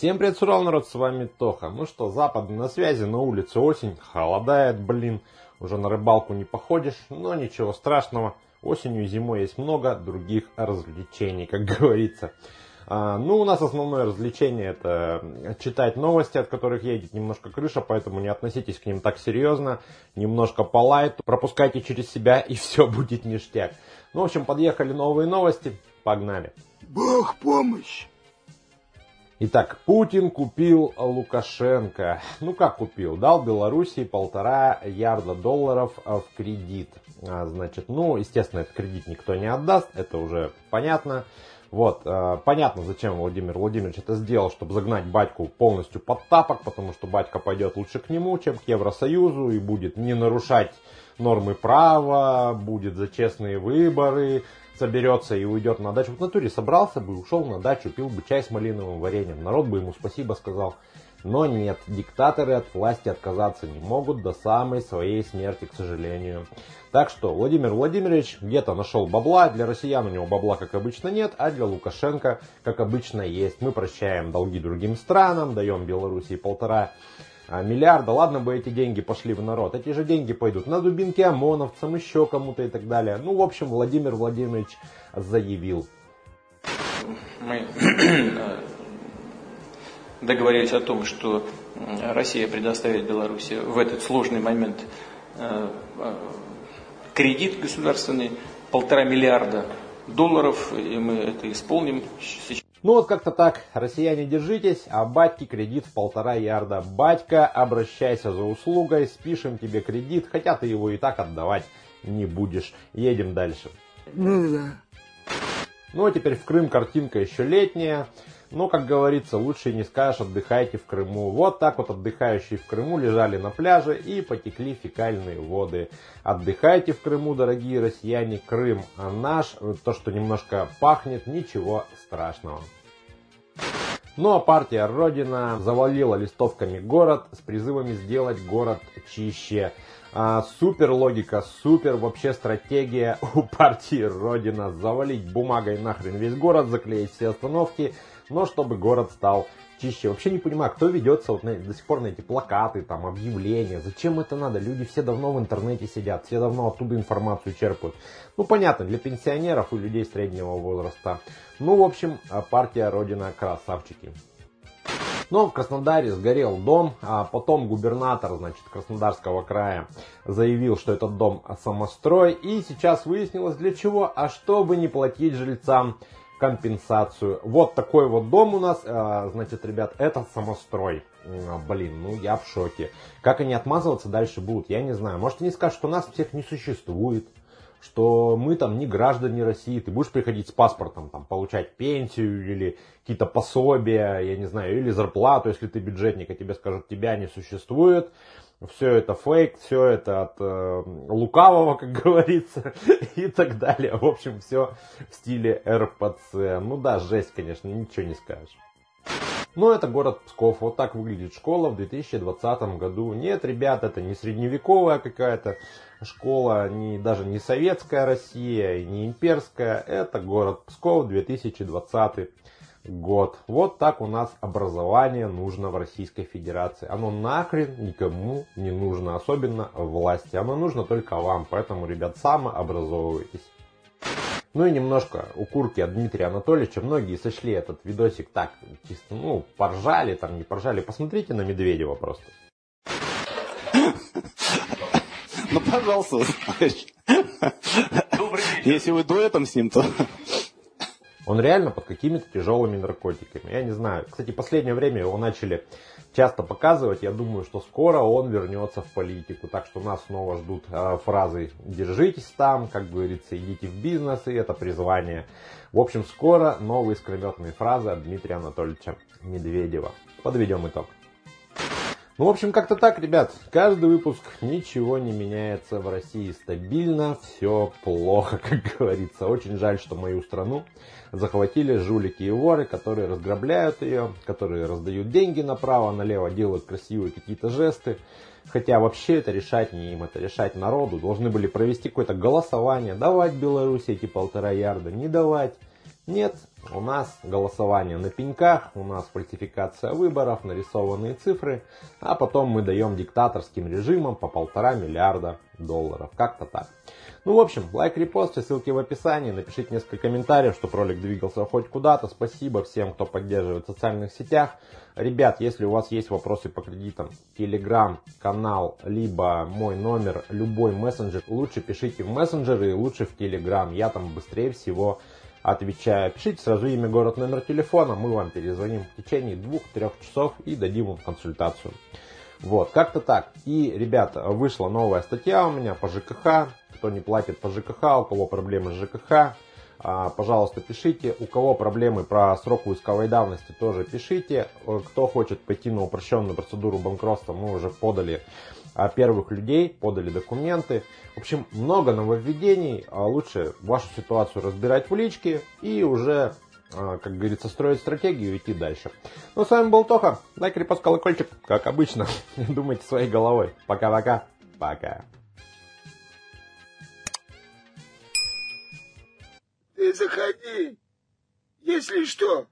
Всем привет, сурал народ, с вами Тоха. Ну что, западный на связи, на улице осень, холодает, блин, уже на рыбалку не походишь, но ничего страшного, осенью и зимой есть много других развлечений, как говорится. У нас основное развлечение это читать новости, от которых едет немножко крыша, поэтому не относитесь к ним так серьезно, немножко по лайту, пропускайте через себя и все будет ништяк. Ну, в общем, подъехали новые новости, погнали. Бог помощь! Итак, Путин купил Лукашенко. Ну как купил? Дал Белоруссии $1,5 миллиарда долларов в кредит. Значит, естественно, этот кредит никто не отдаст, это уже понятно. Вот, понятно, зачем Владимир Владимирович это сделал, чтобы загнать батьку полностью под тапок, потому что батька пойдет лучше к нему, чем к Евросоюзу, и будет не нарушать нормы права, будет за честные выборы, соберется и уйдет на дачу. В натуре собрался бы, ушел на дачу, пил бы чай с малиновым вареньем. Народ бы ему спасибо сказал. Но нет, диктаторы от власти отказаться не могут до самой своей смерти, к сожалению. Так что Владимир Владимирович где-то нашел бабла. Для россиян у него бабла, как обычно, нет, а для Лукашенко, как обычно, есть. Мы прощаем долги другим странам, даем Белоруссии $1,5 миллиарда, ладно бы эти деньги пошли в народ, эти же деньги пойдут на дубинки ОМОНовцам, еще кому-то и так далее. В общем, Владимир Владимирович заявил. Мы договорились о том, что Россия предоставит Беларуси в этот сложный момент кредит государственный $1,5 миллиарда долларов, и мы это исполним сейчас. Как-то так, россияне, держитесь, а батьке кредит в $1,5 миллиарда. Батька, обращайся за услугой, спишем тебе кредит, хотя ты его и так отдавать не будешь. Едем дальше. А теперь в Крым картинка еще летняя. Как говорится, лучше не скажешь, отдыхайте в Крыму. Так вот отдыхающие в Крыму лежали на пляже и потекли фекальные воды. Отдыхайте в Крыму, дорогие россияне. Крым наш. То, что немножко пахнет, ничего страшного. Партия Родина завалила листовками город с призывами сделать город чище. Супер логика, супер вообще стратегия у партии Родина. Завалить бумагой нахрен весь город, заклеить все остановки, но чтобы город стал чище. Вообще не понимаю, кто ведется до сих пор на эти плакаты, объявления. Зачем это надо? Люди все давно в интернете сидят, все давно оттуда информацию черпают. Понятно, для пенсионеров и людей среднего возраста. В общем, партия Родина красавчики. В Краснодаре сгорел дом, а потом губернатор, Краснодарского края заявил, что этот дом самострой. И сейчас выяснилось для чего, чтобы не платить жильцам компенсацию. Такой дом у нас, ребят, это самострой. Я в шоке. Как они отмазываться дальше будут, я не знаю. Может, они скажут, что нас всех не существует, что мы не граждане России, ты будешь приходить с паспортом, получать пенсию или какие-то пособия, я не знаю, или зарплату, если ты бюджетник, а тебе скажут, тебя не существует, все это фейк, все это от лукавого, как говорится, и так далее. В общем, все в стиле РПЦ. Жесть, конечно, ничего не скажешь. Это город Псков. Так выглядит школа в 2020 году. Нет, ребят, это не средневековая какая-то школа, даже не советская Россия, и не имперская. Это город Псков, 2020 год. Так у нас образование нужно в Российской Федерации. Оно нахрен никому не нужно, особенно власти. Оно нужно только вам, поэтому, ребят, самообразовывайтесь. И немножко укурки от Дмитрия Анатольевича. Многие сошли этот видосик так, чисто, поржали, не поржали. Посмотрите на Медведева просто. Пожалуйста, добрый день. Если вы дуэтом с ним, то... Он реально под какими-то тяжелыми наркотиками. Я не знаю. Кстати, в последнее время его начали часто показывать. Я думаю, что скоро он вернется в политику. Так что нас снова ждут фразы «держитесь там», как говорится, «идите в бизнес», и это призвание. В общем, скоро новые искрометные фразы от Дмитрия Анатольевича Медведева. Подведем итог. В общем, как-то так, ребят. Каждый выпуск, ничего не меняется в России. Стабильно все плохо, как говорится. Очень жаль, что мою страну захватили жулики и воры, которые разграбляют ее, которые раздают деньги направо-налево, делают красивые какие-то жесты. Хотя вообще это решать не им, это решать народу. Должны были провести какое-то голосование, давать Беларуси эти $1,5 миллиарда, не давать. Нет, у нас голосование на пеньках, у нас фальсификация выборов, нарисованные цифры, а потом мы даем диктаторским режимам по 1,5 миллиарда долларов. Как-то так. Ну, в общем, лайк, репост, все ссылки в описании. Напишите несколько комментариев, чтобы ролик двигался хоть куда-то. Спасибо всем, кто поддерживает в социальных сетях. Ребят, если у вас есть вопросы по кредитам, телеграм-канал, либо мой номер, любой мессенджер, лучше пишите в мессенджеры и лучше в телеграм. Я там быстрее всего отвечаю. Пишите сразу имя, город, номер телефона. Мы вам перезвоним в течение 2-3 часов и дадим вам консультацию. Вот, как-то так. И, ребят, вышла новая статья у меня по ЖКХ. Кто не платит по ЖКХ, у кого проблемы с ЖКХ, пожалуйста, пишите. У кого проблемы про срок исковой давности, тоже пишите. Кто хочет пойти на упрощенную процедуру банкротства, мы уже подали первых людей, подали документы. В общем, много нововведений. Лучше вашу ситуацию разбирать в личке и уже, как говорится, строить стратегию и идти дальше. Ну, с вами был Тоха. Лайк, репост, колокольчик, как обычно. Думайте своей головой. Пока-пока. Пока. Ты заходи, если что.